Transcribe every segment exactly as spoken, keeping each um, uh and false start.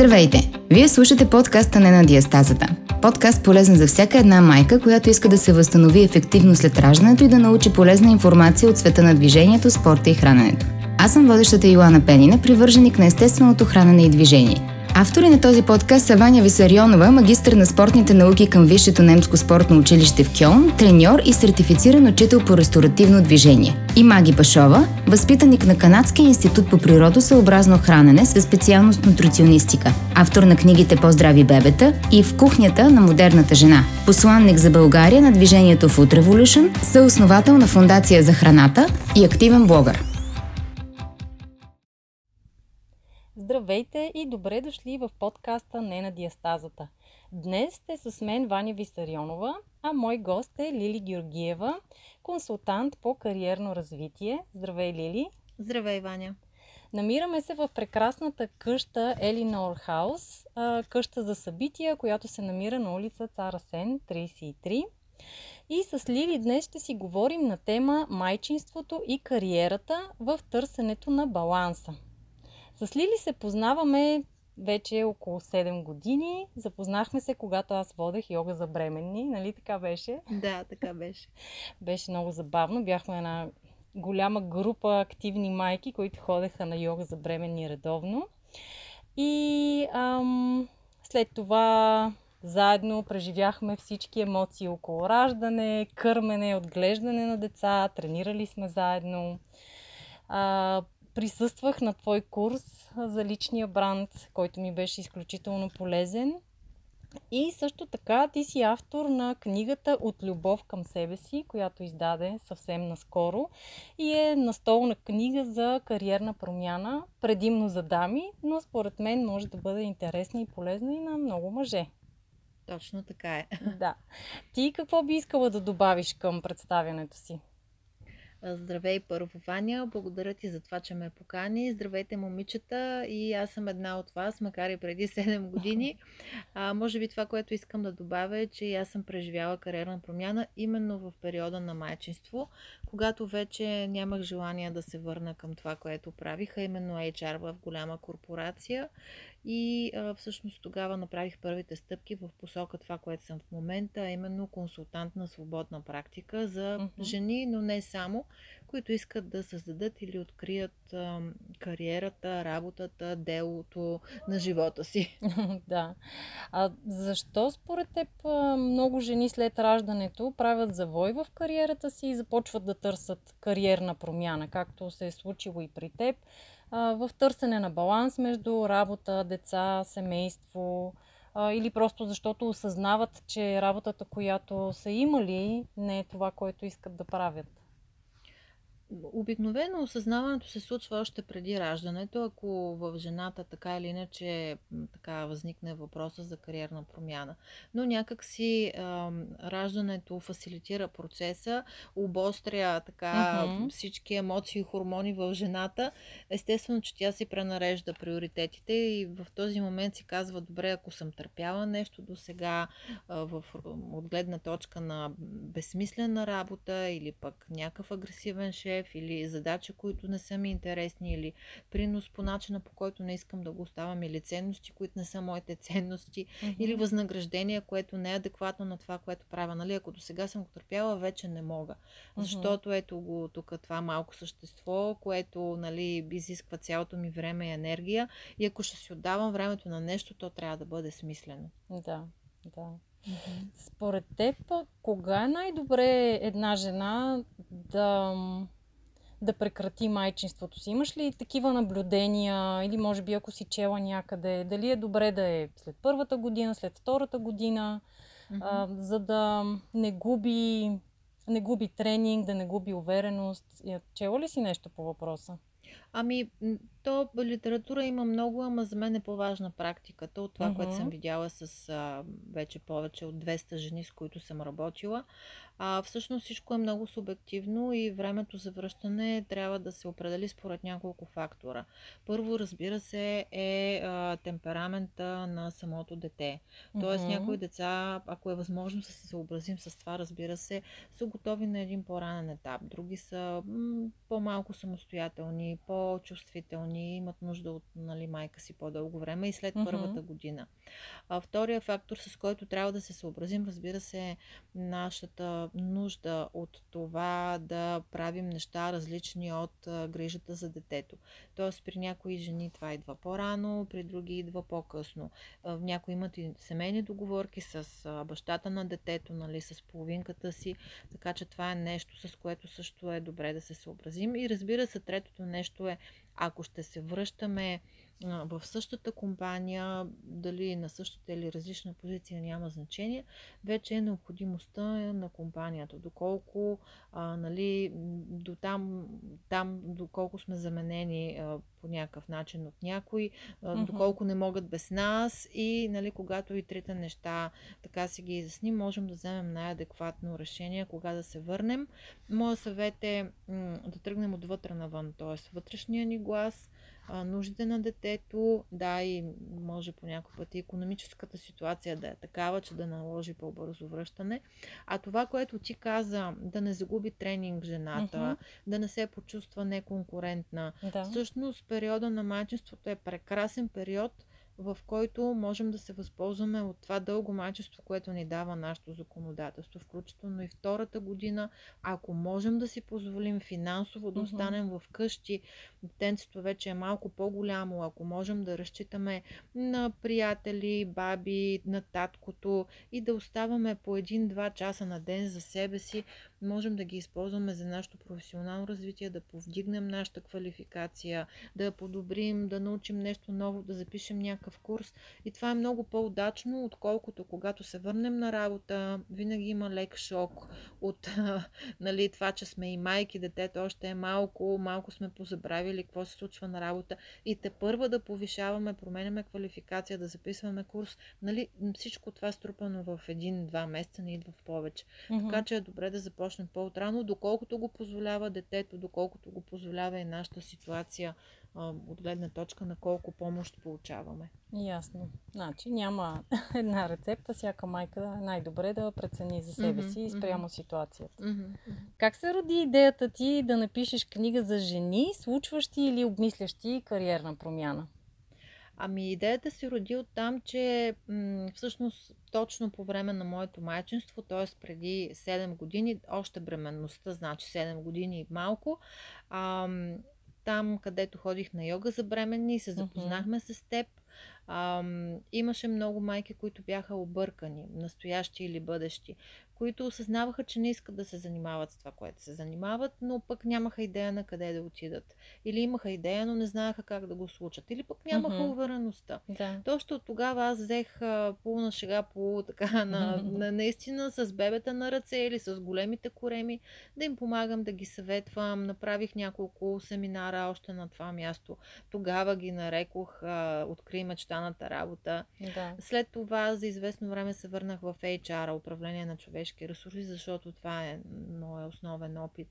Здравейте! Вие слушате подкаста "Не на диастазата". Подкаст полезен за всяка една майка, която иска да се възстанови ефективно след раждането и да научи полезна информация от света на движението, спорта и храненето. Аз съм водещата Йоана Пенина, привърженик на естественото хранене и движение. Автори на този подкаст са Ваня Висарионова, магистър на спортните науки към Висшето немско спортно училище в Кьолн, треньор и сертифициран учител по ресторативно движение. И Маги Пашова, възпитаник на Канадския институт по природосъобразно хранене със специалност нутриционистика, автор на книгите "По-здрави бебета" и "В кухнята на модерната жена", посланник за България на движението Food Revolution, съосновател на Фундация за храната и активен блогър. Здравейте и добре дошли в подкаста "Не на диастазата". Днес сте с мен Ваня Висарионова, а мой гост е Лили Георгиева, консултант по кариерно развитие. Здравей, Лили! Здравей, Ваня! Намираме се в прекрасната къща Елинор Хаус, къща за събития, която се намира на улица Цара Сен, трийсет и три. И с Лили днес ще си говорим на тема майчинството и кариерата в търсенето на баланса. С Лили се познаваме вече около седем години. Запознахме се, когато аз водех йога за бременни. Нали така беше? Да, така беше. Беше много забавно. Бяхме една голяма група активни майки, които ходеха на йога за бременни редовно. И ам, след това заедно преживяхме всички емоции около раждане, кърмене, отглеждане на деца. Тренирали сме заедно. Ам... Присъствах на твой курс за личния бранд, който ми беше изключително полезен. И също така ти си автор на книгата "От любов към себе си", която издаде съвсем наскоро и е настолна книга за кариерна промяна, предимно за дами, но според мен може да бъде интересна и полезна и на много мъже. Точно така е. Да. Ти какво би искала да добавиш към представянето си? Здравей първо, Ваня, благодаря ти за това, че ме покани. Здравейте, момичета, и аз съм една от вас, макар и преди седем години. А, може би това, което искам да добавя, е, че аз съм преживяла кариерна промяна именно в периода на майчинство, когато вече нямах желание да се върна към това, което правиха, именно Ейч Ар в голяма корпорация. И а, всъщност тогава направих първите стъпки в посока това, което съм в момента, а именно консултант на свободна практика за uh-huh. жени, но не само, които искат да създадат или открият а, кариерата, работата, делото на живота си. Да. А защо според теб много жени след раждането правят завой в кариерата си и започват да търсят кариерна промяна, както се е случило и при теб, в търсене на баланс между работа, деца, семейство, или просто защото осъзнават, че работата, която са имали, не е това, което искат да правят? Обикновено осъзнаването се случва още преди раждането, ако в жената така или иначе така възникне въпроса за кариерна промяна. Но някак си а, раждането фасилитира процеса, обостря така mm-hmm. всички емоции и хормони в жената. Естествено, че тя си пренарежда приоритетите и в този момент си казва: добре, ако съм търпяла нещо до сега от гледна точка на безсмислена работа или пък някакъв агресивен шеф, или задачи, които не са ми интересни, или принос по начина, по който не искам да го оставам, или ценности, които не са моите ценности, mm-hmm. или възнаграждение, което не е адекватно на това, което правя. Нали, ако до сега съм го търпяла, вече не мога. Mm-hmm. Защото ето го тук това малко същество, което, нали, изисква цялото ми време и енергия, и ако ще си отдавам времето на нещо, то трябва да бъде смислено. Да, да. Mm-hmm. Според теб, кога е най-добре една жена да... да прекрати майчинството си? Имаш ли такива наблюдения, или може би ако си чела някъде, дали е добре да е след първата година, след втората година, mm-hmm. а, за да не губи, не губи тренинг, да не губи увереност? Чела ли си нещо по въпроса? Ами, то литература има много, ама за мен е по-важна практиката от това, uh-huh. което съм видяла с а, вече повече от двеста жени, с които съм работила. А, всъщност всичко е много субективно и времето за връщане трябва да се определи според няколко фактора. Първо, разбира се, е а, темперамента на самото дете. Тоест, uh-huh. някои деца, ако е възможно да се съобразим с това, разбира се, са готови на един по-ранен етап. Други са м- по-малко самостоятелни, по по-чувствителни, имат нужда от, нали, майка си по-дълго време и след първата година. А, втория фактор, с който трябва да се съобразим, разбира се, е нашата нужда от това да правим неща различни от а, грижата за детето. Тоест при някои жени това идва по-рано, при други идва по-късно. А, някои имат и семейни договорки с а, бащата на детето, нали, с половинката си, така че това е нещо, с което също е добре да се съобразим. И разбира се, третото нещо е, ако ще се връщаме в същата компания, дали на същата или различна позиция, няма значение, вече е необходимостта на компанията. Доколко, а, нали, до там, там, доколко сме заменени а, по някакъв начин от някой, а, доколко не могат без нас и, нали, когато и трите неща така си ги изясним, можем да вземем най-адекватно решение кога да се върнем. Моя съвет е м- да тръгнем отвътре навън, т.е. вътрешния ни глас, нуждите на детето, да, и може по някой път и икономическата ситуация да е такава, че да наложи по-бързо връщане. А това, което ти каза, да не загуби тренинг жената, uh-huh. да не се почувства неконкурентна. Да. Всъщност периода на майчинството е прекрасен период, в който можем да се възползваме от това дълго майчество, което ни дава нашето законодателство, включително и втората година. Ако можем да си позволим финансово да останем uh-huh. вкъщи, детенцето вече е малко по-голямо, ако можем да разчитаме на приятели, баби, на таткото и да оставаме по един-два часа на ден за себе си, можем да ги използваме за нашето професионално развитие, да повдигнем нашата квалификация, да я подобрим, да научим нещо ново, да запишем някакъв курс. И това е много по-удачно, отколкото когато се върнем на работа, винаги има лек шок от, нали, това, че сме и майки, детето още е малко, малко сме позабравили какво се случва на работа и тепърва да повишаваме, променяме квалификация, да записваме курс. Нали, всичко това струпано в един-два месеца не идва в повече. Mm-hmm. Така че е добре да започнем по-утрано, доколкото го позволява детето, доколкото го позволява и нашата ситуация от гледна точка на колко помощ получаваме. Ясно. Значи няма една рецепта, всяка майка е най-добре да прецени за себе си и спрямо ситуацията. Как се роди идеята ти да напишеш книга за жени, случващи или обмислящи кариерна промяна? Ами идеята се роди от там, че м- всъщност точно по време на моето майчинство, т.е. преди седем години, още бременността, значи седем години и малко, а, там където ходих на йога за бременни, се запознахме uh-huh. с теб. А, имаше много майки, които бяха объркани, настоящи или бъдещи, които осъзнаваха, че не искат да се занимават с това, което се занимават, но пък нямаха идея на къде да отидат. Или имаха идея, но не знаеха как да го случат. Или пък нямаха mm-hmm. увереността. Да. Точно от тогава аз взех полна шега по така, на, mm-hmm. на, наистина с бебета на ръце или с големите кореми, да им помагам, да ги съветвам. Направих няколко семинара още на това място. Тогава ги нарекох а, Откри мечтаната работа. Да. След това за известно време се върнах в ейч ар, управление на човешки ресурси, защото това е моят основен опит.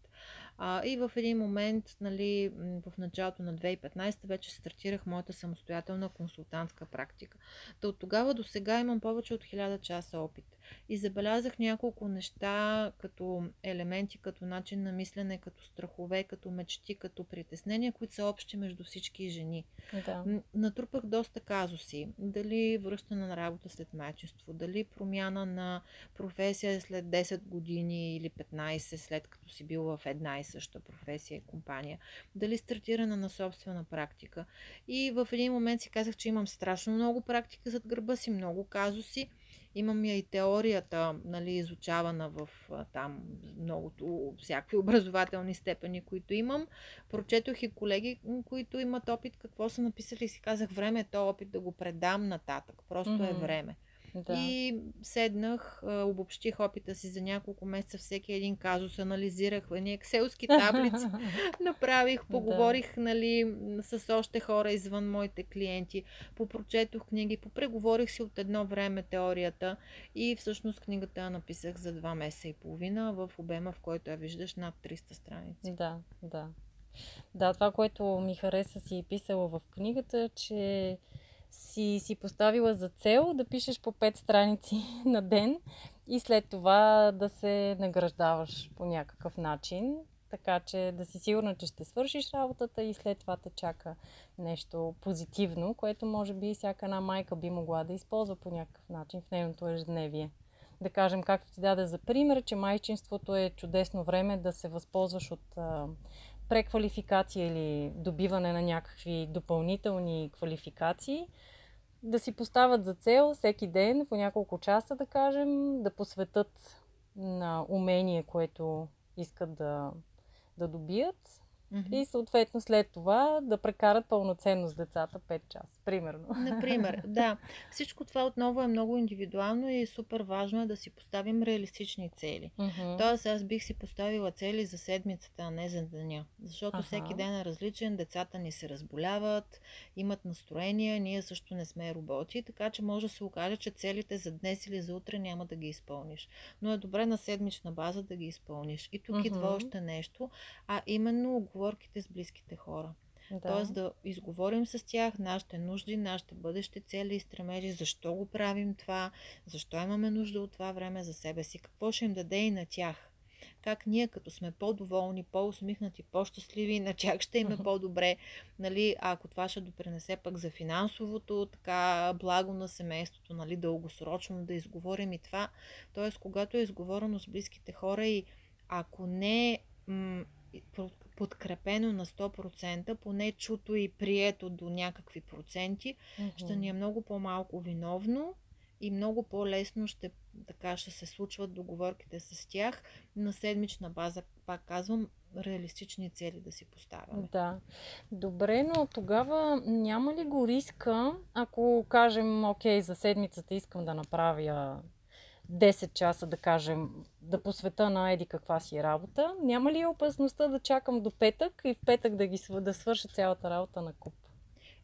А, и в един момент, нали, в началото на две хиляди и петнадесета вече стартирах моята самостоятелна консултантска практика. Та от тогава до сега имам повече от хиляда часа опит. И забелязах няколко неща като елементи, като начин на мислене, като страхове, като мечти, като притеснения, които са общи между всички жени. Да. Натрупах доста казуси. Дали връщане на работа след майчинство, дали промяна на професия след десет години или петнадесет, след като си бил в една и съща професия и компания, дали стартиране на собствена практика. И в един момент си казах, че имам страшно много практика зад гърба си, много казуси. Имам я и теорията, нали, изучавана в там многото, всякакви образователни степени, които имам. Прочетох и колеги, които имат опит, какво са написали и си казах, време е този опит да го предам нататък. Просто mm-hmm. е време. Да. И седнах, обобщих опита си за няколко месеца, всеки един казус, анализирах едни екселски таблици, направих, поговорих, да, нали, с още хора извън моите клиенти, попрочетох книги, попреговорих си от едно време теорията и всъщност книгата я написах за два месеца и половина в обема, в който я виждаш, над триста страници. Да, да. Да, това, което ми хареса, си писала в книгата, че си си поставила за цел да пишеш по пет страници на ден и след това да се награждаваш по някакъв начин. Така че да си сигурна, че ще свършиш работата и след това те чака нещо позитивно, което може би всяка една майка би могла да използва по някакъв начин в нейното ежедневие. Да кажем, както ти даде за пример, че майчинството е чудесно време да се възползваш от а, преквалификация или добиване на някакви допълнителни квалификации, да си поставят за цел всеки ден, по няколко часа, да кажем, да посветат на умение, което искат да, да добият, mm-hmm. и съответно след това да прекарат пълноценно с децата пет часа, примерно. Например, да. Всичко това отново е много индивидуално и супер важно е да си поставим реалистични цели. Mm-hmm. Тоест аз бих си поставила цели за седмицата, а не за деня. Защото Aha. всеки ден е различен, децата ни се разболяват, имат настроение, ние също не сме роботи, така че може да се окаже, че целите за днес или за утре няма да ги изпълниш. Но е добре на седмична база да ги изпълниш. И тук mm-hmm. идва още нещо, а именно говорките с близките хора. Да. Тоест да изговорим с тях нашите нужди, нашите бъдещи цели и стремежи, защо го правим това, защо имаме нужда от това време за себе си, какво ще им даде и на тях. Как ние като сме по-доволни, по-усмихнати, по-щастливи, на тях ще им е по-добре. Нали, ако това ще допринесе пък за финансовото, така благо на семейството, нали, дългосрочно да изговорим и това. Тоест когато е изговорено с близките хора и ако не м- подкрепено на сто процента, поне чуто и прието до някакви проценти, uh-huh. ще ни е много по-малко виновно и много по-лесно ще, така, ще се случват договорките с тях на седмична база, пак казвам, реалистични цели да си поставяме. Да. Добре, но тогава няма ли го риска, ако кажем, окей, за седмицата искам да направя десет часа, да кажем, да посвета на еди каква си работа, няма ли опасността да чакам до петък и в петък да, ги, да свърша цялата работа на куп?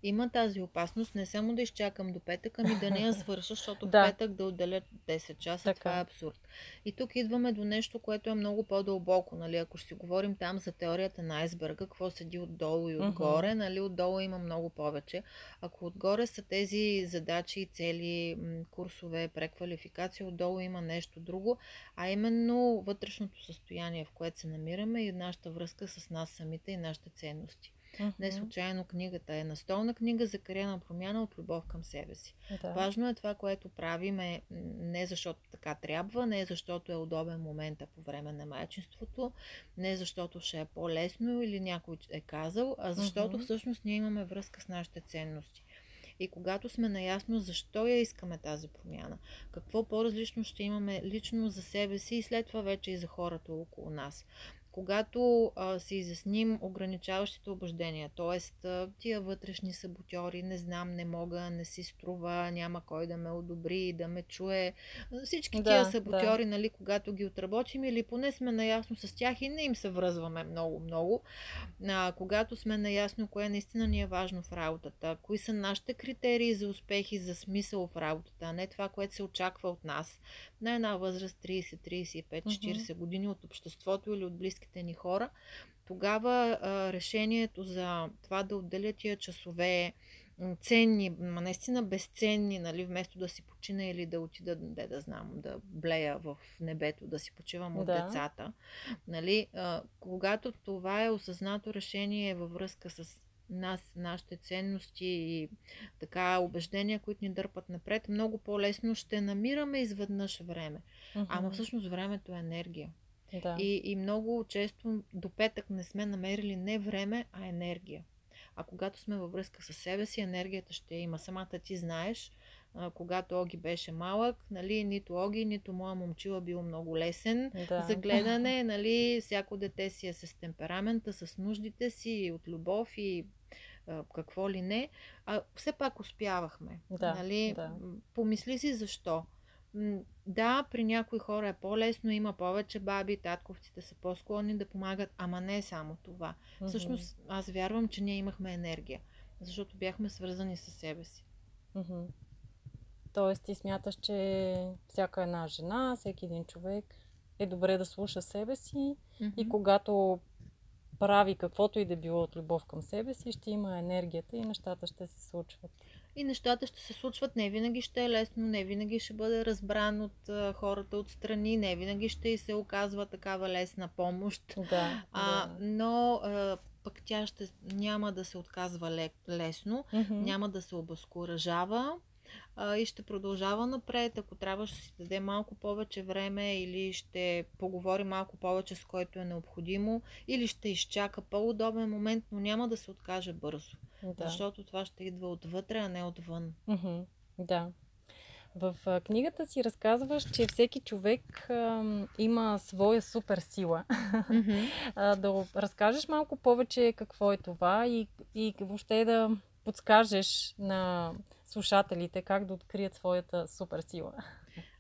Има тази опасност, не само да изчакам до петък, ами да не я свърша, защото в да. петък да отделя десет часа, така. Това е абсурд. И тук идваме до нещо, което е много по-дълбоко, нали, ако ще си говорим там за теорията на айсберга, какво седи отдолу и отгоре, uh-huh. нали, отдолу има много повече. Ако отгоре са тези задачи и цели, курсове, преквалификация, отдолу има нещо друго, а именно вътрешното състояние, в което се намираме и нашата връзка с нас самите и нашите ценности. Uh-huh. Не случайно книгата е настолна книга за кариерна промяна от любов към себе си. Да. Важно е това, което правим е не защото така трябва, не защото е удобен момента по време на майчинството, не защото ще е по-лесно или някой е казал, а защото uh-huh. всъщност ние имаме връзка с нашите ценности. И когато сме наясно защо я искаме тази промяна, какво по-различно ще имаме лично за себе си и след това вече и за хората около нас. Когато а, си изясним ограничаващите убеждения, т.е. тия вътрешни саботьори, не знам, не мога, не си струва, няма кой да ме одобри, да ме чуе. Всички да, тия саботьори, да. нали, когато ги отработим или поне сме наясно с тях и не им се връзваме много-много. А, когато сме наясно кое наистина ни е важно в работата, кои са нашите критерии за успех и за смисъл в работата, а не това, което се очаква от нас на една възраст трийсет, трийсет и пет, четирийсет години от обществото или от близки ни хора, тогава а, решението за това да отделя тия часове ценни, наистина безценни, нали, вместо да си почина или да отида, де да знам, да блея в небето, да си почивам от да. децата. Нали, а, когато това е осъзнато решение във връзка с нас, нашите ценности и така убеждения, които ни дърпат напред, много по-лесно ще намираме изведнъж време. Uh-huh. Ама всъщност времето е енергия. Да. И, и много често до петък не сме намерили не време, а енергия. А когато сме във връзка с себе си, енергията ще има. Самата ти знаеш, а, когато Оги беше малък, нали, нито Оги, нито моя момчила било много лесен да. за гледане. Нали, всяко дете си е с темперамента, с нуждите си, от любов и а, какво ли не. А все пак успявахме. Да, нали? да. Помисли си защо. Да, при някои хора е по-лесно, има повече баби, татковците са по-склонни да помагат, ама не е само това. Mm-hmm. Всъщност, аз вярвам, че ние имахме енергия, защото бяхме свързани със себе си. Mm-hmm. Тоест, ти смяташ, че всяка една жена, всеки един човек е добре да слуша себе си mm-hmm. и когато прави каквото и да било от любов към себе си, ще има енергията и нещата ще се случват. и нещата ще се случват, не винаги ще е лесно, не винаги ще бъде разбран от а, хората отстрани, не винаги ще и се оказва такава лесна помощ, да, а, да. но а, пък тя ще, няма да се отказва лек, лесно, mm-hmm. няма да се обезкуражава а, и ще продължава напред. Ако трябва, ще си даде малко повече време или ще поговори малко повече с който е необходимо, или ще изчака по-удобен момент, но няма да се откаже бързо. Да. Защото това ще идва отвътре, а не отвън. Mm-hmm. Да. В а, книгата си разказваш, че всеки човек а, има своя суперсила. Mm-hmm. а, да разкажеш малко повече какво е това и, и въобще да подскажеш на слушателите как да открият своята суперсила.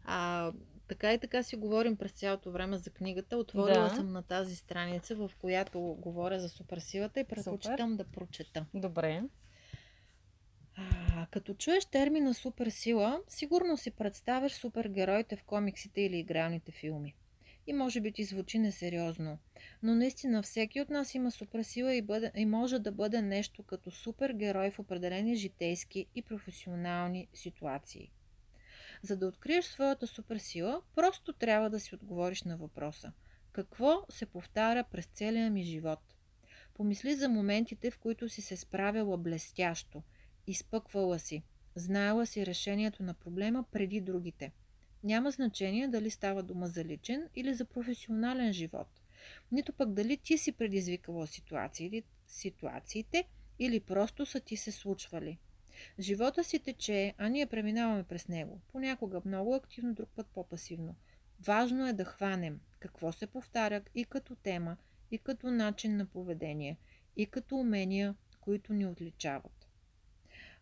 А, така и така си говорим през цялото време за книгата. Отворила да. съм на тази страница, в която говоря за суперсилата и предпочитам Супер. да прочета. Добре. А, като чуеш термина суперсила, сигурно си представяш супергероите в комиксите или игралните филми. И може би ти звучи несериозно, но наистина всеки от нас има суперсила и, бъде, и може да бъде нещо като супергерой в определени житейски и професионални ситуации. За да откриеш своята суперсила, просто трябва да си отговориш на въпроса: какво се повтаря през целия ми живот? Помисли за моментите, в които си се справила блестящо, изпъквала си, знаела си решението на проблема преди другите. Няма значение дали става дума за личен или за професионален живот. Нито пък дали ти си предизвикала ситуации, ситуациите или просто са ти се случвали. Живота си тече, а ние преминаваме през него. Понякога много активно, друг път по-пасивно. Важно е да хванем какво се повтаря и като тема, и като начин на поведение, и като умения, които ни отличават.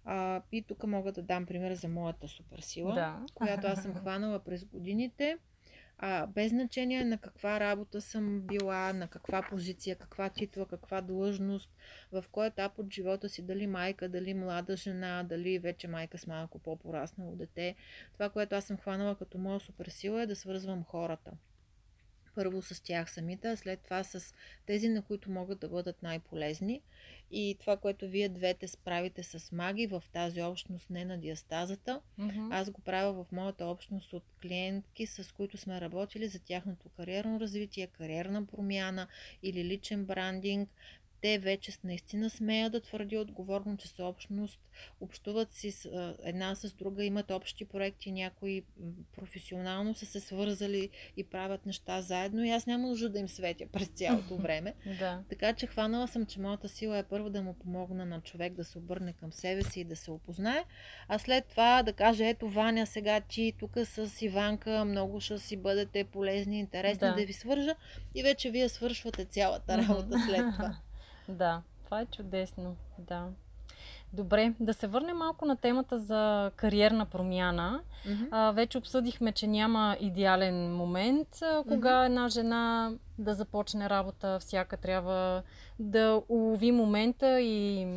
А, и тук мога да дам пример за моята суперсила, да. която аз съм хванала през годините, а, без значение на каква работа съм била, на каква позиция, каква титла, каква длъжност, в кой етап от живота си, дали майка, дали млада жена, дали вече майка с малко по-пораснало дете. Това, което аз съм хванала като моя суперсила, е да свързвам хората. Първо с тях самите, а след това с тези, на които могат да бъдат най-полезни. И това, което вие двете справите с маги в тази общност, не на диастазата, mm-hmm. аз го правя в моята общност от клиентки, с които сме работили за тяхното кариерно развитие, кариерна промяна или личен брандинг. Те вече наистина смеят да твърди отговорно, че са общност, общуват си с, една с друга, имат общи проекти, някои професионално са се свързали и правят неща заедно и аз няма нужда да им светя през цялото време. Да. Така че хванала съм, че моята сила е първо да му помогна на човек да се обърне към себе си и да се опознае, а след това да каже: ето, Ваня, сега ти тук с Иванка много ще си бъдете полезни, интересни, да. да ви свържа, и вече вие свършвате цялата работа след това. Да, това е чудесно, да. Добре, да се върнем малко на темата за кариерна промяна. Mm-hmm. А, вече обсъдихме, че няма идеален момент, кога mm-hmm. една жена да започне работа, всяка трябва да улови момента и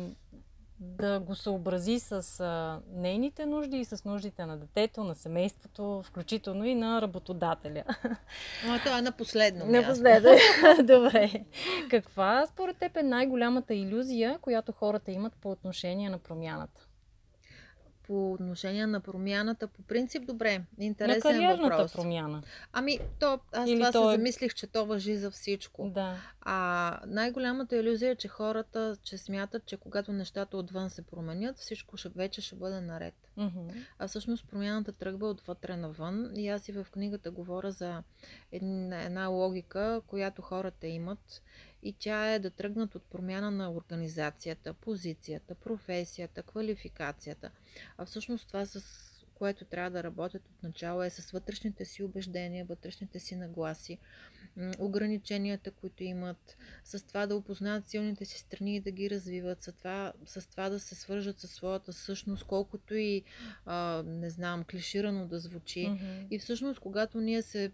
да го съобрази с а, нейните нужди и с нуждите на детето, на семейството, включително и на работодателя. А това е на последно място. На последно. Добре. Каква според теб е най-голямата иллюзия, която хората имат по отношение на промяната? По отношение на промяната, по принцип, добре, интересен въпрос. На кариерната въпрос. промяна. Ами, то, аз Или това то... се замислих, че то важи за всичко. Да. А най-голямата иллюзия е, че хората, че смятат, че когато нещата отвън се променят, всичко ще, вече ще бъде наред. Mm-hmm. А всъщност промяната тръгва отвътре навън. И аз и в книгата говоря за една, една логика, която хората имат. И тя е да тръгнат от промяна на организацията, позицията, професията, квалификацията. А всъщност това, с което трябва да работят от начало, е с вътрешните си убеждения, вътрешните си нагласи, ограниченията, които имат, с това да опознаят силните си страни и да ги развиват, с това, с това да се свържат със своята същност, колкото и, а, не знам, клиширано да звучи. Mm-hmm. И всъщност, когато ние се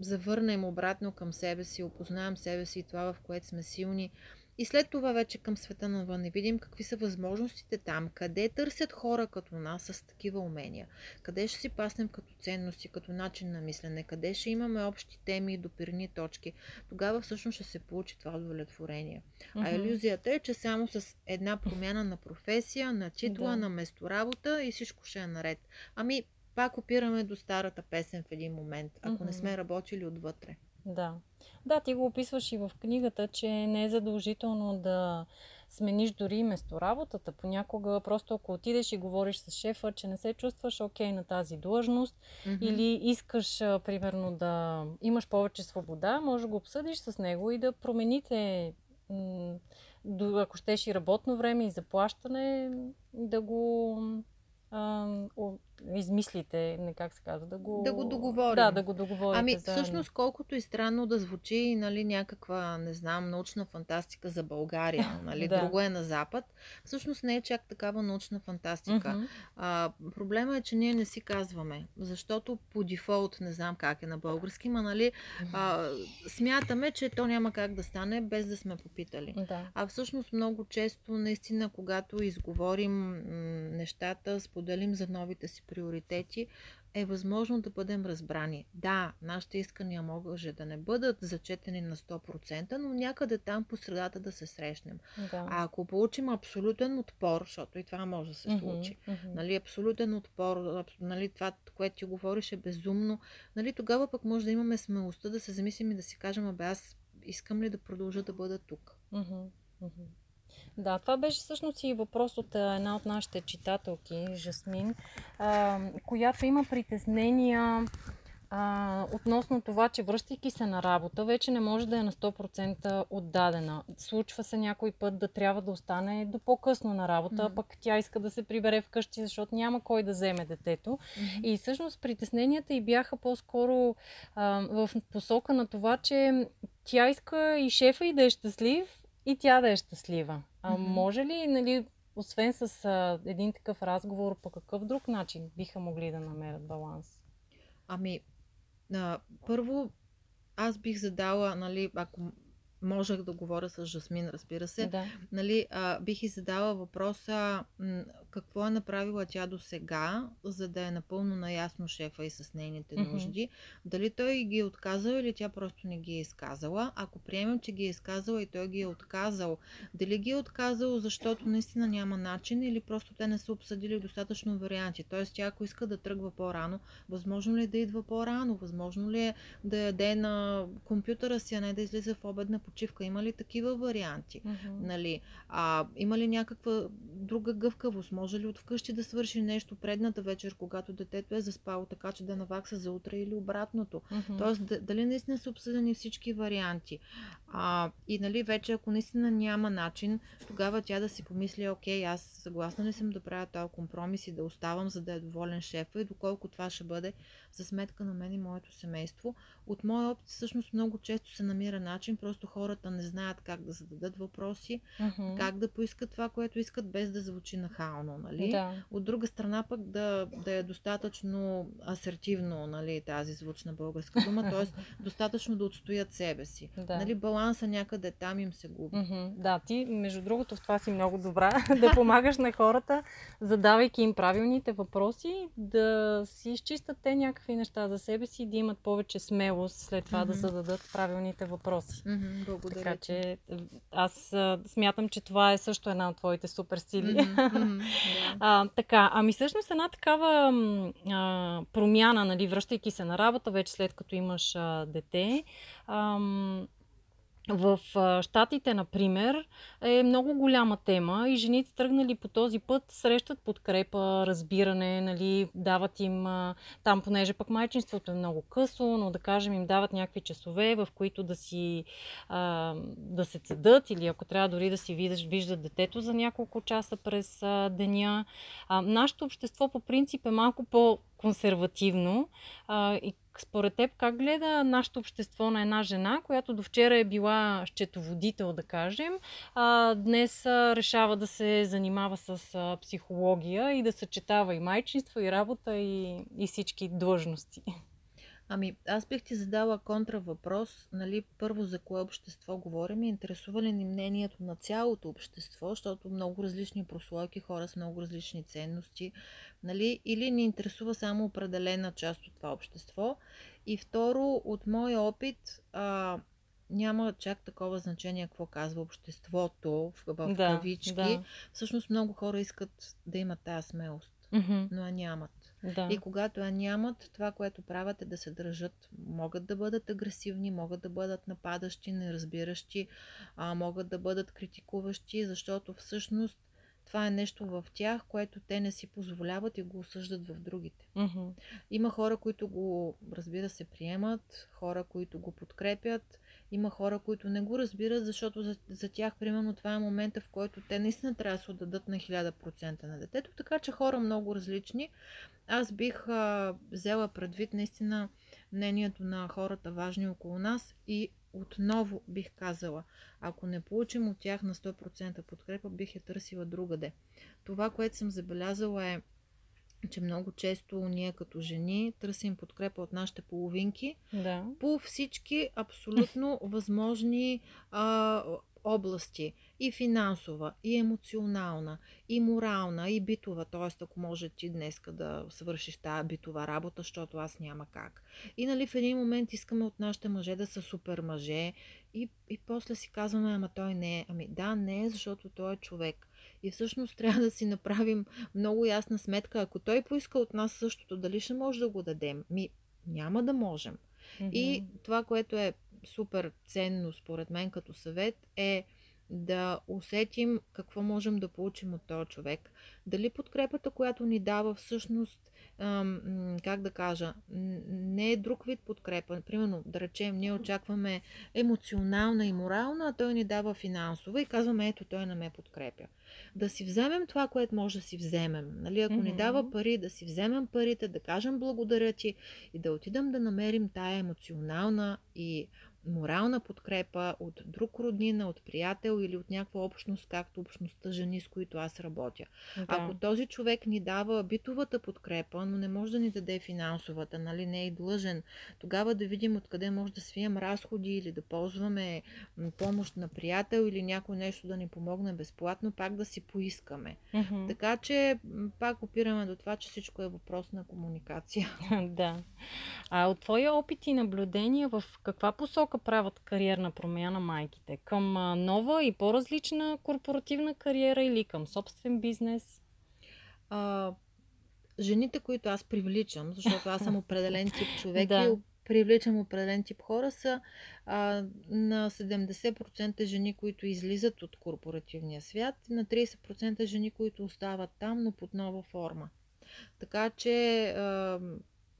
завърнем обратно към себе си, опознаем себе си и това, в което сме силни, И след това вече към света навън, видим какви са възможностите там, къде търсят хора като нас с такива умения, къде ще си паснем като ценности, като начин на мислене, къде ще имаме общи теми и допирни точки. Тогава всъщност ще се получи това удовлетворение. Uh-huh. А илюзията е, че само с една промяна на професия, на титла, да. на месторабота и всичко ще е наред. Ами пак опираме до старата песен в един момент, ако uh-huh. не сме работили отвътре. Да. Да, ти го описваш и в книгата, че не е задължително да смениш дори местоработата. Понякога просто ако отидеш и говориш с шефа, че не се чувстваш окей на тази длъжност mm-hmm. или искаш, примерно, да имаш повече свобода, може да го обсъдиш с него и да промените, ако щеш, и работно време, и заплащане, да го... измислите, не как се казва, да го... Да го договорим. Да, да го договорите. Ами, заедно. Всъщност, колкото и странно да звучи, нали, някаква, не знам, научна фантастика за България, нали, да. Друго е на Запад, всъщност не е чак такава научна фантастика. Mm-hmm. А, проблема е, че ние не си казваме, защото по дефолт, не знам как е на български, ма, нали, а, смятаме, че то няма как да стане, без да сме попитали. Да. А всъщност, много често, наистина, когато изговорим м- нещата, споделим за новите си приоритети, е възможно да бъдем разбрани. Да, нашите искания може да не бъдат зачетени на сто процента, но някъде там по средата да се срещнем. Да. А ако получим абсолютен отпор, защото и това може да се случи, mm-hmm, mm-hmm. нали, абсолютен отпор, нали, това, което ти говориш е безумно, нали, тогава пък може да имаме смелостта да се замислим и да си кажем, абе аз искам ли да продължа да бъда тук. Mm-hmm, mm-hmm. Да, това беше всъщност и въпрос от една от нашите читателки, Жасмин, а, която има притеснения а, относно това, че връщайки се на работа, вече не може да е на сто процента отдадена. Случва се някой път да трябва да остане до по-късно на работа, mm-hmm. пък тя иска да се прибере вкъщи, защото няма кой да вземе детето. Mm-hmm. И всъщност притесненията й бяха по-скоро а, в посока на това, че тя иска и шефа й да е щастлив, и тя да е щастлива. А може ли, нали, освен с а, един такъв разговор, по какъв друг начин биха могли да намерят баланс? Ами, а, първо, аз бих задала, нали, ако можех да говоря с Жасмин, разбира се, да. нали, а, бих и задала въпроса м- какво е направила тя до сега, за да е напълно наясно шефа и с нейните нужди. Mm-hmm. Дали той ги е отказал или тя просто не ги е изказала. Ако приемем, че ги е изказала и той ги е отказал, дали ги е отказал, защото наистина няма начин или просто те не са обсъдили достатъчно варианти. Тоест, тя ако иска да тръгва по-рано, възможно ли е да идва по-рано, възможно ли е да яде на компютъра си, а не да излиза в обедна по почивка. Има ли такива варианти? Uh-huh. Нали? А, има ли някаква друга гъвкавост? Може ли от вкъщи да свърши нещо предната вечер, когато детето е заспало, така че да навакса за утре или обратното? Uh-huh. Тоест, дали наистина са обсъдени всички варианти? А, и нали, вече, ако наистина няма начин, тогава тя да си помисли, окей, аз съгласна ли съм да правя този компромис и да оставам, за да е доволен шефа и доколко това ще бъде за сметка на мен и моето семейство. От моя опит, всъщност, много често се намира начин, просто хората не знаят как да зададат въпроси, uh-huh. как да поискат това, което искат, без да звучи нахално, нали? Да. От друга страна пък да, да е достатъчно асертивно, нали, тази звучна българска дума, т.е. достатъчно да отстоят себе си. Да. Нали, баланса някъде там им се губи. Uh-huh. Да, ти, между другото, в това си много добра, да помагаш на хората, задавайки им правилните въпроси, да си изчистят те някакви неща за себе си, да имат повече смелост след това mm-hmm. да зададат правилните въпроси. Mm-hmm. Благодаря. Така че аз а, смятам, че това е също една от твоите супер сили. Mm-hmm. Mm-hmm. а, така, ами всъщност една такава а, промяна, нали, връщайки се на работа, вече след като имаш а, дете, а, в Щатите, например, е много голяма тема и жените, тръгнали по този път, срещат подкрепа, разбиране, нали, дават им там, понеже пък майчинството е много късо, но да кажем им дават някакви часове, в които да си а, да се цедат или ако трябва дори да си видиш, виждат детето за няколко часа през а, деня. А, нашето общество по принцип е малко по-консервативно а, и според теб, как гледа нашето общество на една жена, която до вчера е била счетоводител, да кажем, а днес решава да се занимава с психология и да съчетава и майчинство, и работа, и, и всички длъжности? Ами, аз бих ти задала контра въпрос, нали, първо за кое общество говорим и интересува ли ни мнението на цялото общество, защото много различни прослойки, хора с много различни ценности, нали, или ни интересува само определена част от това общество. И второ, от моя опит, а, няма чак такова значение какво казва обществото в кавички. Да, да. Всъщност много хора искат да имат тази смелост, mm-hmm. но я нямат. Да. И когато я нямат, това, което правят е да се държат. Могат да бъдат агресивни, могат да бъдат нападащи, неразбиращи, а, могат да бъдат критикуващи, защото всъщност това е нещо в тях, което те не си позволяват и го осъждат в другите. Mm-hmm. Има хора, които го, разбира се, приемат, хора, които го подкрепят, има хора, които не го разбират, защото за, за тях, примерно, това е момента, в който те наистина трябва да се отдадат на хиляда процента на детето, така че хора много различни. Аз бих а, взела предвид наистина мнението на хората важни около нас и отново бих казала, ако не получим от тях на сто процента подкрепа, бих я търсила другаде. Това, което съм забелязала е, че много често ние като жени търсим подкрепа от нашите половинки да. По всички абсолютно възможни а, области. И финансова, и емоционална, и морална, и битова. Тоест, ако може ти днеска да свършиш тази битова работа, защото аз няма как. И нали в един момент искаме от нашите мъже да са супер мъже и, и после си казваме, ама той не е. Ами да, не е, защото той е човек. И всъщност трябва да си направим много ясна сметка. Ако той поиска от нас същото, дали ще може да го дадем? Ми, няма да можем. Mm-hmm. И това, което е супер ценно според мен като съвет е да усетим какво можем да получим от този човек. Дали подкрепата, която ни дава всъщност, как да кажа, не е друг вид подкрепа. Примерно, да речем, ние очакваме емоционална и морална, а той ни дава финансова и казваме, ето, той не ме подкрепя. Да си вземем това, което може да си вземем. Нали? Ако mm-hmm. ни дава пари, да си вземем парите, да кажем благодаря ти и да отидем да намерим тая емоционална и морална подкрепа от друг роднина, от приятел или от някаква общност, както общността жени, с които аз работя. Да. Ако този човек ни дава битовата подкрепа, но не може да ни даде финансовата, нали, не е и длъжен, тогава да видим откъде може да свием разходи или да ползваме помощ на приятел или някой нещо да ни помогне безплатно, пак да си поискаме. Mm-hmm. Така че пак опираме до това, че всичко е въпрос на комуникация. Да. А от твоя опит и наблюдение в каква посока правят кариерна промяна майките? Към нова и по-различна корпоративна кариера или към собствен бизнес? А, жените, които аз привличам, защото аз съм определен тип човек да. И привличам определен тип хора, са а, на седемдесет процента жени, които излизат от корпоративния свят, на трийсет процента жени, които остават там, но под нова форма. Така че а,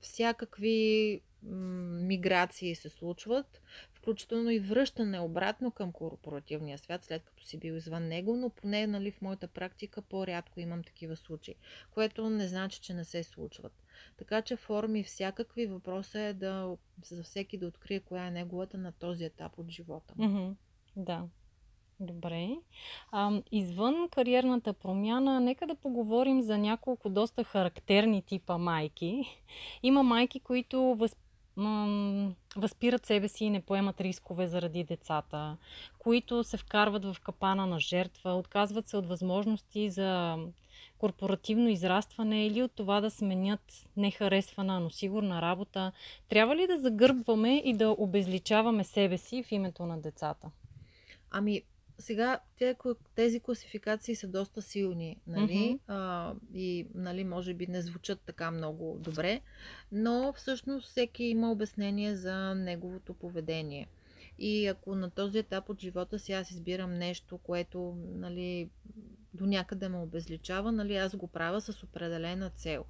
всякакви миграции се случват, включително и връщане обратно към корпоративния свят, след като си бил извън него, но поне нали, в моята практика по-рядко имам такива случаи, което не значи, че не се случват. Така че форми всякакви, въпроса е да за всеки да открие коя е неговата на този етап от живота. Mm-hmm. Да. Добре. А, извън кариерната промяна, нека да поговорим за няколко доста характерни типа майки. Има майки, които възпитават възпират себе си и не поемат рискове заради децата, които се вкарват в капана на жертва, отказват се от възможности за корпоративно израстване или от това да сменят нехаресвана, но сигурна работа. Трябва ли да загърбваме и да обезличаваме себе си в името на децата? Ами, сега тези класификации са доста силни, нали? Mm-hmm. А, и нали, може би не звучат така много добре, но всъщност всеки има обяснение за неговото поведение. И ако на този етап от живота си аз избирам нещо, което нали, до някъде ме обезличава, нали, аз го правя с определена цел.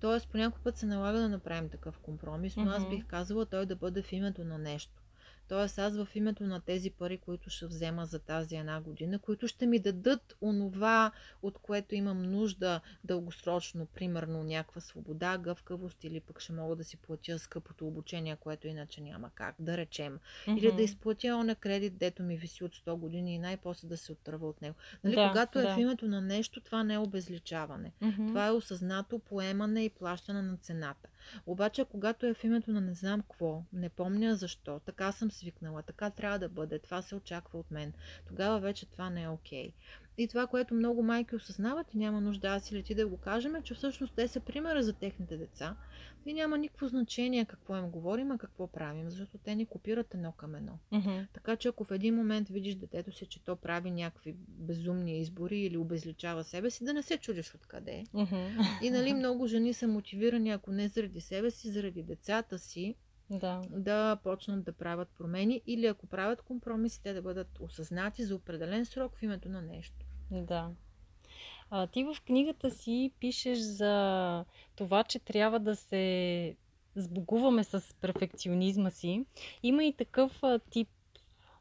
Тоест, по някой път се налага да направим такъв компромис, но mm-hmm. аз бих казала той да бъде в името на нещо. Тоест аз в името на тези пари, които ще взема за тази една година, които ще ми дадат онова, от което имам нужда дългосрочно, примерно някаква свобода, гъвкавост или пък ще мога да си платя скъпото обучение, което иначе няма как, да речем. Mm-hmm. Или да изплатя оня кредит, дето ми виси от сто години и най-после да се отърва от него. Нали, да, когато да. Е в името на нещо, това не е обезличаване. Mm-hmm. Това е осъзнато поемане и плащане на цената. Обаче, когато е в името на не знам какво, не помня защо, така съм свикнала, така трябва да бъде, това се очаква от мен, тогава вече това не е окей. И това, което много майки осъзнават и няма нужда аз или ти да го кажем, е, че всъщност те са примера за техните деца и няма никакво значение какво им говорим, а какво правим, защото те ни копират едно към едно. Mm-hmm. Така че ако в един момент видиш детето си, че то прави някакви безумни избори или обезличава себе си, да не се чудиш откъде. Mm-hmm. И нали много жени са мотивирани, ако не заради себе си, заради децата си, да. да почнат да правят промени или ако правят компромиси, те да бъдат осъзнати за определен срок в името на нещо. Да. А, ти в книгата си пишеш за това, че трябва да се сбогуваме с перфекционизма си. Има и такъв тип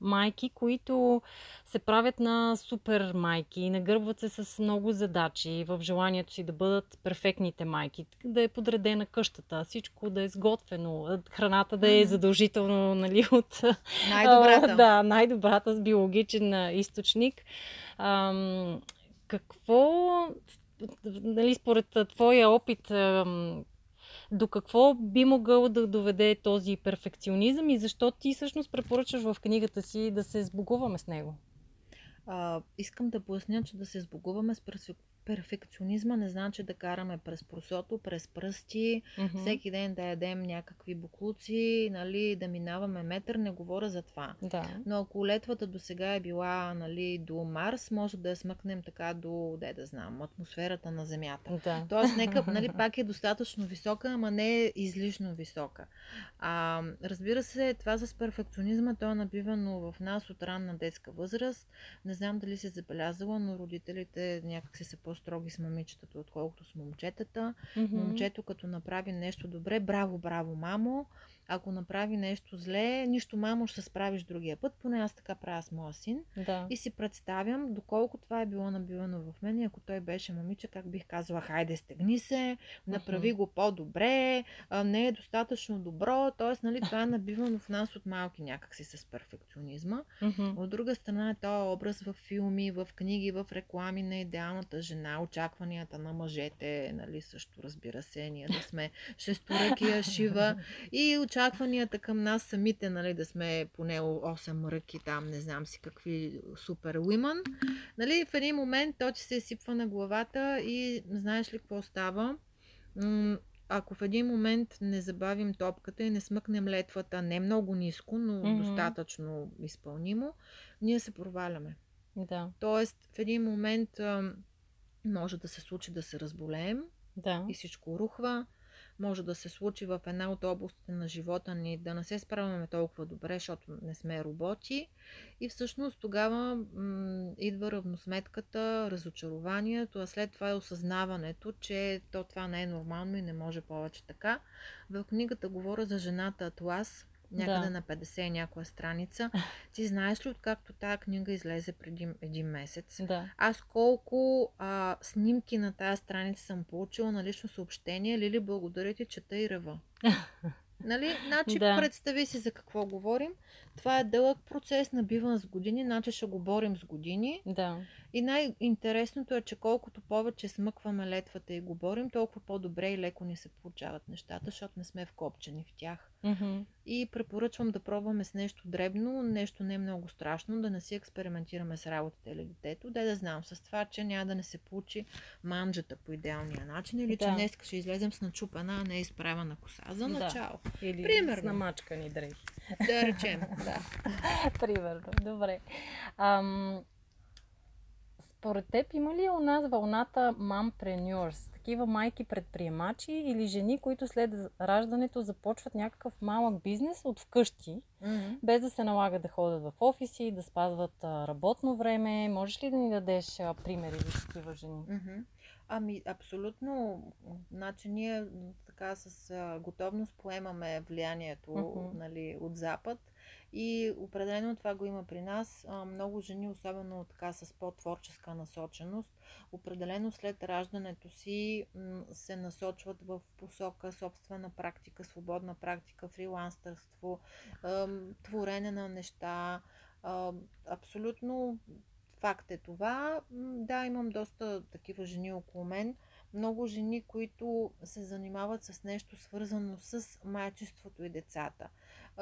майки, които се правят на супер майки, нагърбват се с много задачи в желанието си да бъдат перфектните майки, да е подредена къщата, всичко да е сготвено, храната да е задължително, нали, от най-добрата, да, най-добрата с биологичен източник. Ам, какво, нали, според твоя опит, ам, до какво би могъл да доведе този перфекционизъм и защо ти всъщност препоръчаш в книгата си да се сбогуваме с него? А, искам да поясня, че да се сбогуваме с перфекционизма не значи да караме през просото, през пръсти, mm-hmm. всеки ден да ядем някакви буклуци, нали, да минаваме метър, не говоря за това. Да. Но ако летвата до сега е била, нали, до Марс, може да я смъкнем така до, де да знам, атмосферата на Земята. Да. Тоест, нека, нали, пак е достатъчно висока, ама не е излишно висока. А, разбира се, това с перфекционизма, то е набивано в нас от ранна детска възраст. Не знам дали се забелязала, но родителите някак си са по-строги с момичетата, отколкото с момчетата. Mm-hmm. Момчето като направи нещо добре, браво, браво, мамо. Ако направи нещо зле, нищо, мамо, ще се справиш другия път, поне аз така правя с моя син. Да. И си представям доколко това е било набивано в мен и ако той беше момиче, как бих казала, хайде, стегни се, направи uh-huh. го по-добре, не е достатъчно добро, т.е. нали, това е набивано в нас от малки някакси с перфекционизма. Uh-huh. От друга страна е този образ в филми, в книги, в реклами на идеалната жена, очакванията на мъжете, нали, също разбира се, ние да сме шесторъкия, шива и очакванията към нас самите, нали, да сме поне осем ръки там, не знам си какви супер уимън. Нали, в един момент то, че се изсипва на главата и знаеш ли какво става? Ако в един момент не забавим топката и не смъкнем летвата, не много ниско, но mm-hmm. достатъчно изпълнимо, ние се проваляме. Да. Тоест, в един момент може да се случи да се разболеем да. и всичко рухва. Може да се случи в една от областите на живота ни да не се справяме толкова добре, защото не сме роботи. И всъщност тогава м- идва равносметката, разочарованието, а след това е осъзнаването, че то това не е нормално и не може повече така. В книгата говоря за жената Атлас, някъде да. на петдесет някоя страница. Ти знаеш ли, откакто тая книга излезе преди един месец? Да. Аз колко а, снимки на тая страница съм получила на лично съобщение. Лили, благодаря ти, чета и ръва. Нали? Значи, да. представи си за какво говорим. Това е дълъг процес, набиван с години, значи ще го борим с години. Да. И най-интересното е, че колкото повече смъкваме летвата и го борим, толкова по-добре и леко ни се получават нещата, защото не сме вкопчени в тях. Mm-hmm. И препоръчвам да пробваме с нещо дребно, нещо не много страшно, да не си експериментираме с работата или детето, да да знам с това, че няма да не се получи манджата по идеалния начин или да. че днес ще излезем с начупана, а не изправена коса за начало. Да. Или примерно. С намачкани дрехи. Да речем. Да. Примерно. Добре. Ам... Според теб има ли у нас вълната mompreneurs, такива майки предприемачи или жени, които след раждането започват някакъв малък бизнес от вкъщи, mm-hmm. без да се налага да ходят в офиси, да спазват работно време? Можеш ли да ни дадеш примери за такива жени? Mm-hmm. Ами, абсолютно. Значи ние така с готовност поемаме влиянието mm-hmm. нали, от Запад. И определено това го има при нас. Много жени, особено така с по-творческа насоченост, определено след раждането си се насочват в посока собствена практика, свободна практика, фрилансърство, творене на неща. Абсолютно факт е това. Да, имам доста такива жени около мен. много жени, които се занимават с нещо свързано с майчеството и децата.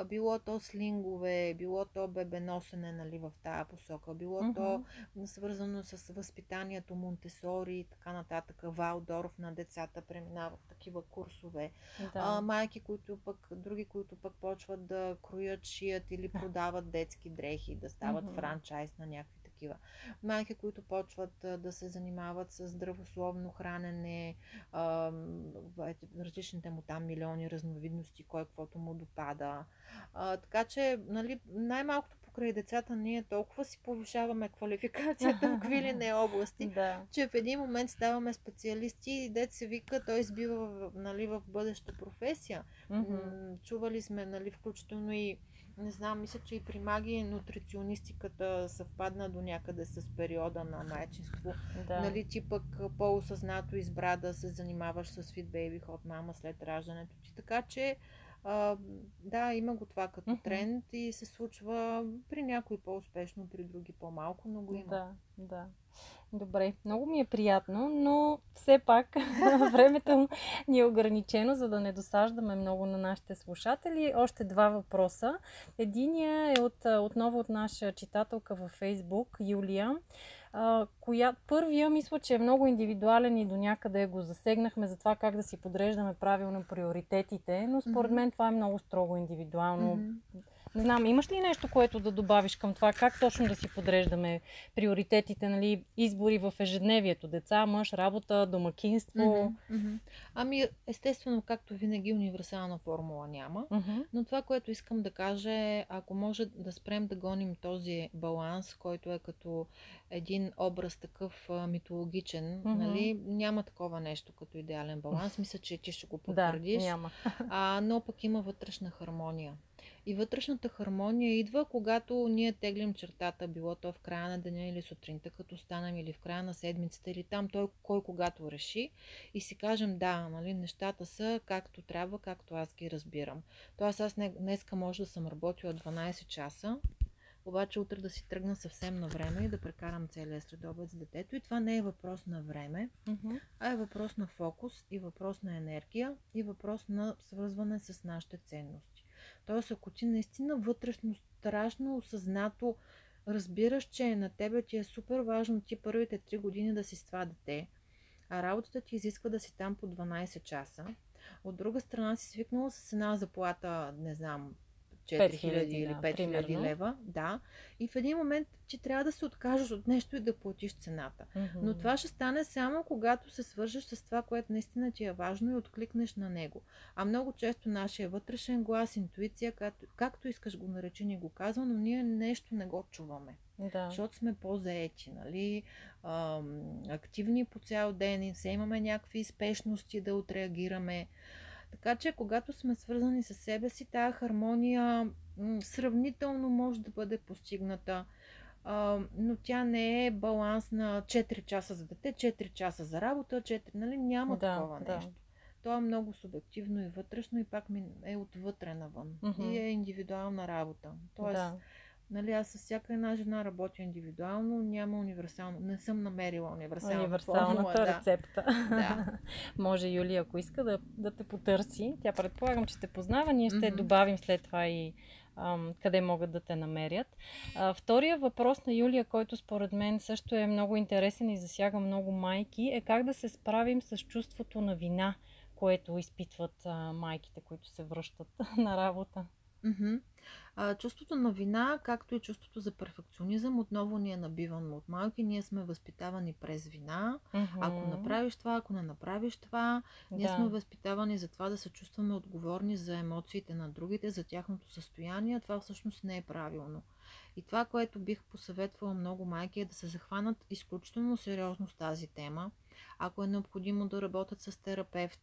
Било то слингове, било то бебеносене, нали, в тая посока, било mm-hmm. то свързано с възпитанието Монтесори и така нататък, Валдорф на децата, преминават такива курсове. Да. А, майки, които пък, други, които пък почват да кроят, шият или продават детски дрехи, да стават mm-hmm. франчайз на някакви такива. Майки, които почват да се занимават с здравословно хранене, а, различните му там милиони разновидности, кой каквото му допада. А, така че, нали, най-малкото покрай децата ние толкова си повишаваме квалификацията в какви ли не области, да. Че в един момент ставаме специалисти и дет се вика, той избива, нали, в бъдеща професия. Mm-hmm. Чували сме, нали, включително и, не знам, мисля, че и при Маги нутриционистиката съвпадна до някъде с периода на майчинство. Да. Нали, ти пък по-осъзнато избра да се занимаваш с Fit Baby от мама след раждането ти. Така че Uh, да, има го това като mm-hmm. тренд и се случва при някой по-успешно, при други по-малко, но го има. Да, да. Добре, много ми е приятно, но все пак времето ни е ограничено, за да не досаждаме много на нашите слушатели. Още два въпроса. Единият е от, отново от наша читателка във Фейсбук, Юлия, която първия, мисля, че е много индивидуален и до някъде го засегнахме за това как да си подреждаме правилно приоритетите, но според мен това е много строго индивидуално. Mm-hmm. Не знам, имаш ли нещо, което да добавиш към това? Как точно да си подреждаме приоритетите, нали, избори в ежедневието? Деца, мъж, работа, домакинство? Mm-hmm, mm-hmm. Ами, естествено, както винаги, универсална формула няма. Mm-hmm. Но това, което искам да кажа е, ако може да спрем да гоним този баланс, който е като един образ такъв митологичен, mm-hmm. нали, няма такова нещо като идеален баланс. Мисля, че ти ще го потвърдиш. Да, няма. А, но пък има вътрешна хармония. И вътрешната хармония идва, когато ние теглим чертата, било то в края на деня или сутринта, като станем, или в края на седмицата, или там той кой когато реши, и си кажем, да, нали, нещата са както трябва, както аз ги разбирам. Тоест аз днеска може да съм работила дванайсет часа, обаче утре да си тръгна съвсем на време и да прекарам целия следобед с детето. И това не е въпрос на време, mm-hmm. а е въпрос на фокус и въпрос на енергия и въпрос на свързване с нашите ценности. Тоест, ако ти наистина вътрешно, страшно, осъзнато разбираш, че на тебе ти е супер важно ти първите три години да си с това дете, а работата ти изисква да си там по дванайсет часа, от друга страна си свикнала с една заплата, не знам, четири хиляди или пет хиляди лева, да, и в един момент ти трябва да се откажеш от нещо и да платиш цената. Mm-hmm. Но това ще стане само когато се свържеш с това, което наистина ти е важно и откликнеш на него. А много често нашия вътрешен глас, интуиция, както, както искаш го наречи, ни го казва, но ние нещо не го чуваме. Да. Защото сме по-заети, нали, а, активни по цял ден и все имаме някакви спешности да отреагираме. Така че, когато сме свързани с себе си, тая хармония м- сравнително може да бъде постигната, а, но тя не е баланс на четири часа за дете, четири часа за работа, четири, нали, няма да, такова да. нещо. То е много субективно и вътрешно и пак ми е отвътре навън. Mm-hmm. И е индивидуална работа. Тоест, да. Нали, аз с всяка една жена работя индивидуално, няма универсално, не съм намерила универсалната, универсалната формула, рецепта. Да. Може Юлия, ако иска да, да те потърси, тя предполагам, че те познава, ние ще mm-hmm. добавим след това и ам, къде могат да те намерят. А, втория въпрос на Юлия, който според мен също е много интересен и засяга много майки, е как да се справим с чувството на вина, което изпитват а, майките, които се връщат на работа. Mm-hmm. А, чувството на вина, както и чувството за перфекционизъм, отново ни е набивано от малки. Ние сме възпитавани през вина. Mm-hmm. Ако направиш това, ако не направиш това, ние да. Сме възпитавани за това да се чувстваме отговорни за емоциите на другите, за тяхното състояние. Това всъщност не е правилно. И това, което бих посъветвала много майки, е да се захванат изключително сериозно с тази тема. Ако е необходимо, да работят с терапевт,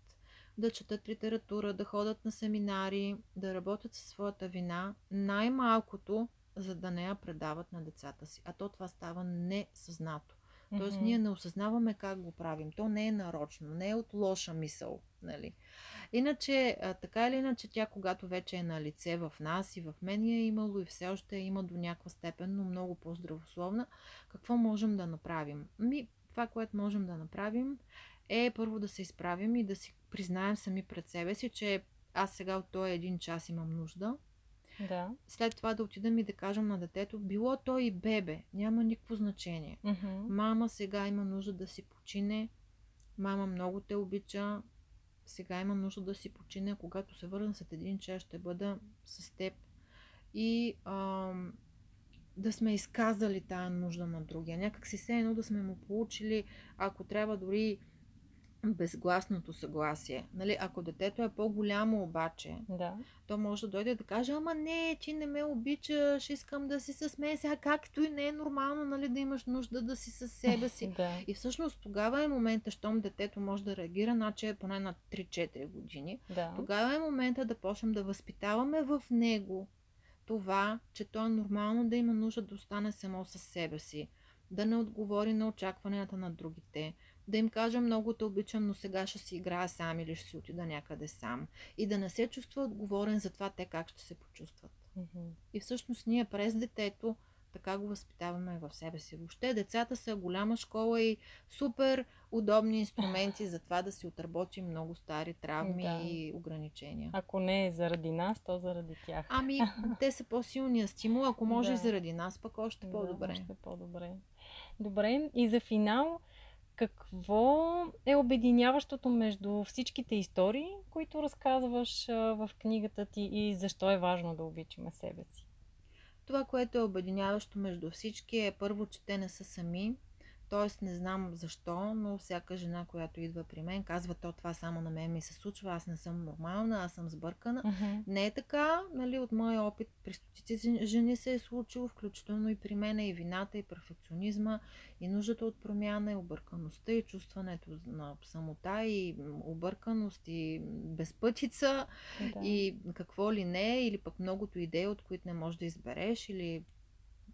да четат литература, да ходят на семинари, да работят със своята вина, най-малкото, за да не я предават на децата си. А то това става несъзнато. Mm-hmm. Тоест ние не осъзнаваме как го правим. То не е нарочно, не е от лоша мисъл. Нали? Иначе, така или иначе, тя когато вече е на лице в нас и в мен е имало и все още има до някаква степен, но много по-здравословна, какво можем да направим? Ами, това, което можем да направим, е първо да се изправим и да си признаем сами пред себе си, че аз сега от този един час имам нужда. Да. След това да отидем и да кажем на детето, било то и бебе, няма никакво значение. Mm-hmm. Мама сега има нужда да си почине, мама много те обича, сега имам нужда да си почине, когато се върна след един час ще бъда с теб. И а, да сме изказали тая нужда на другия. Някак си все едно да сме му получили, ако трябва дори безгласното съгласие. Нали? Ако детето е по-голямо обаче, да. То може да дойде да каже, ама не, ти не ме обичаш, искам да си с мен сега, както и не е нормално, нали, да имаш нужда да си със себе си. Да. И всъщност тогава е момента, щом детето може да реагира, значи е поне на три-четири години. Да. Тогава е момента да почнем да възпитаваме в него това, че то е нормално да има нужда да остане само със себе си, да не отговори на очакванията на другите, да им кажа много те обичам, но сега ще си играя сам или ще си отида някъде сам. И да не се чувства отговорен за това те как ще се почувстват. Mm-hmm. И всъщност ние през детето така го възпитаваме в себе си. Въобще децата са голяма школа и супер удобни инструменти за това да си отработим много стари травми да. И ограничения. Ако не е заради нас, то заради тях. Ами те са по-силния стимул, ако може да. И заради нас, пък още по-добре. Да, още по-добре. Добре, и за финал, какво е обединяващото между всичките истории, които разказваш в книгата ти и защо е важно да обичаме себе си? Това, което е обединяващо между всички е първо, че те не са сами. Тоест не знам защо, но всяка жена, която идва при мен, казва, то това само на мен ми се случва, аз не съм нормална, аз съм сбъркана. Uh-huh. Не е така, нали, от моя опит при стотици жени се е случило, включително и при мен, и вината, и перфекционизма, и нуждата от промяна, и объркаността, и чувстването на самота, и обърканост, и безпътица, да. И какво ли не, или пък многото идеи, от които не можеш да избереш, или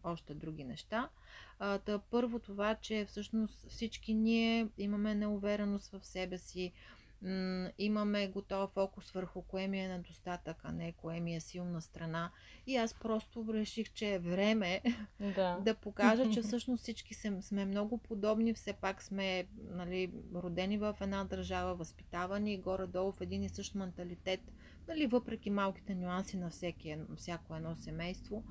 още други неща. А, тъ, първо това, че всъщност всички ние имаме неувереност в себе си, м- имаме готов фокус върху кое ми е недостатък, а не кое ми е силна страна. И аз просто реших, че е време да, да покажа, че всъщност всички сме много подобни, все пак сме, нали, родени в една държава, възпитавани горе-долу в един и същ менталитет, нали, въпреки малките нюанси на всеки, всяко едно семейство.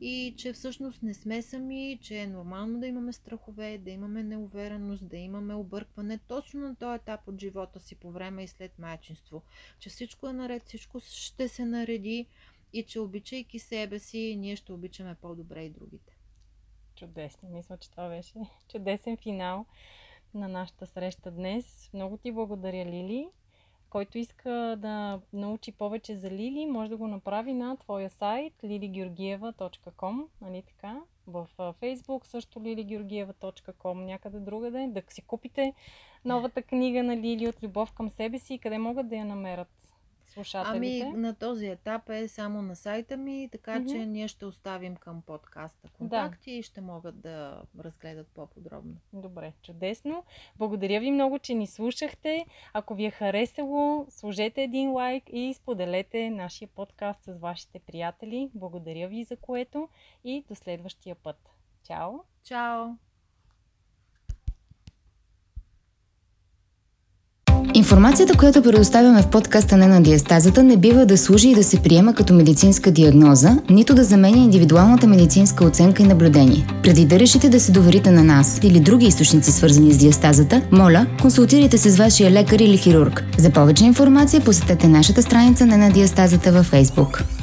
И че всъщност не сме сами, че е нормално да имаме страхове, да имаме неувереност, да имаме объркване точно на този етап от живота си по време и след майчинство. Че всичко е наред, всичко ще се нареди и че обичайки себе си, ние ще обичаме по-добре и другите. Чудесно! Мисля, че това беше чудесен финал на нашата среща днес. Много ти благодаря, Лили. Който иска да научи повече за Лили, може да го направи на твоя сайт lili georgieva dot com, нали така? В Facebook също lili georgieva dot com, някъде другаде. Да си купите новата книга на Лили "От любов към себе си", къде могат да я намерят слушателите? Ами на този етап е само на сайта ми, така mm-hmm. че ние ще оставим към подкаста контакти да. И ще могат да разгледат по-подробно. Добре, чудесно. Благодаря ви много, че ни слушахте. Ако ви е харесало, сложете един лайк и споделете нашия подкаст с вашите приятели. Благодаря ви за което и до следващия път. Чао! Чао! Информацията, която предоставяме в подкаста "Не на диастазата", не бива да служи и да се приема като медицинска диагноза, нито да заменя индивидуалната медицинска оценка и наблюдение. Преди да решите да се доверите на нас или други източници, свързани с диастазата, моля, консултирайте се с вашия лекар или хирург. За повече информация посетете нашата страница "Не на диастазата" във Facebook.